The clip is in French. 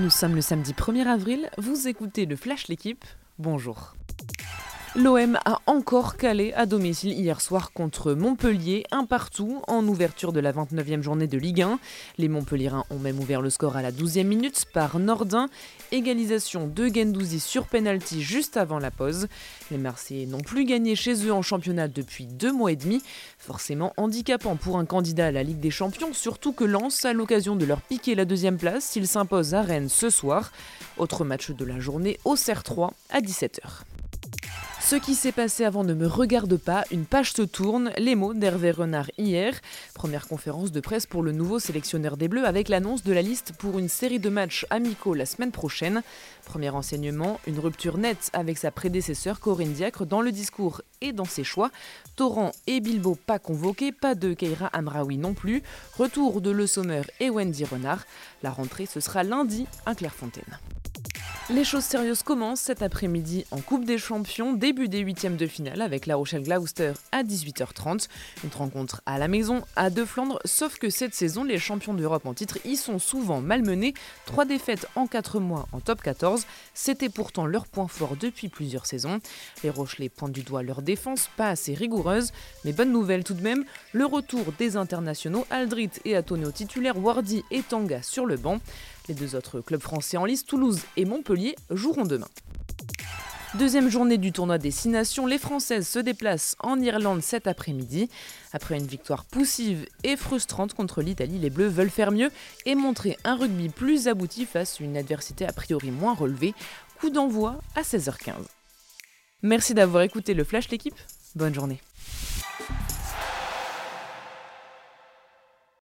Nous sommes le samedi 1er avril, vous écoutez le Flash L'Equipe, bonjour. L'OM a encore calé à domicile hier soir contre Montpellier, 1-1, en ouverture de la 29e journée de Ligue 1. Les Montpellierains ont même ouvert le score à la 12e minute par Nordin. Égalisation de Guendouzi sur pénalty juste avant la pause. Les Marseillais n'ont plus gagné chez eux en championnat depuis 2 mois et demi. Forcément handicapant pour un candidat à la Ligue des Champions, surtout que Lens a l'occasion de leur piquer la 2e place s'ils s'imposent à Rennes ce soir. Autre match de la journée au Auxerre 3 à 17h. Ce qui s'est passé avant ne me regarde pas, une page se tourne, les mots d'Hervé Renard hier. Première conférence de presse pour le nouveau sélectionneur des Bleues avec l'annonce de la liste pour une série de matchs amicaux la semaine prochaine. Premier enseignement, une rupture nette avec sa prédécesseur Corinne Diacre dans le discours et dans ses choix. Torrent et Bilbo pas convoqués, pas de Keira Amraoui non plus. Retour de Le Sommer et Wendy Renard. La rentrée, ce sera lundi à Clairefontaine. Les choses sérieuses commencent cet après-midi en Coupe des champions, début des 8e de finale avec La Rochelle Gloucester à 18h30. Une rencontre à la maison, à De Flandre, sauf que cette saison, les champions d'Europe en titre y sont souvent malmenés. 3 défaites en 4 mois en top 14, c'était pourtant leur point fort depuis plusieurs saisons. Les Rochelais pointent du doigt leur défense, pas assez rigoureuse, mais bonne nouvelle tout de même, le retour des internationaux Aldrit et Atoneau titulaires, Wardy et Tanga sur le banc. Les 2 autres clubs français en lice, Toulouse et Montpellier, joueront demain. 2e journée du tournoi des Six Nations, les Françaises se déplacent en Irlande cet après-midi. Après une victoire poussive et frustrante contre l'Italie, les Bleus veulent faire mieux et montrer un rugby plus abouti face à une adversité a priori moins relevée. Coup d'envoi à 16h15. Merci d'avoir écouté le Flash L'Équipe, bonne journée.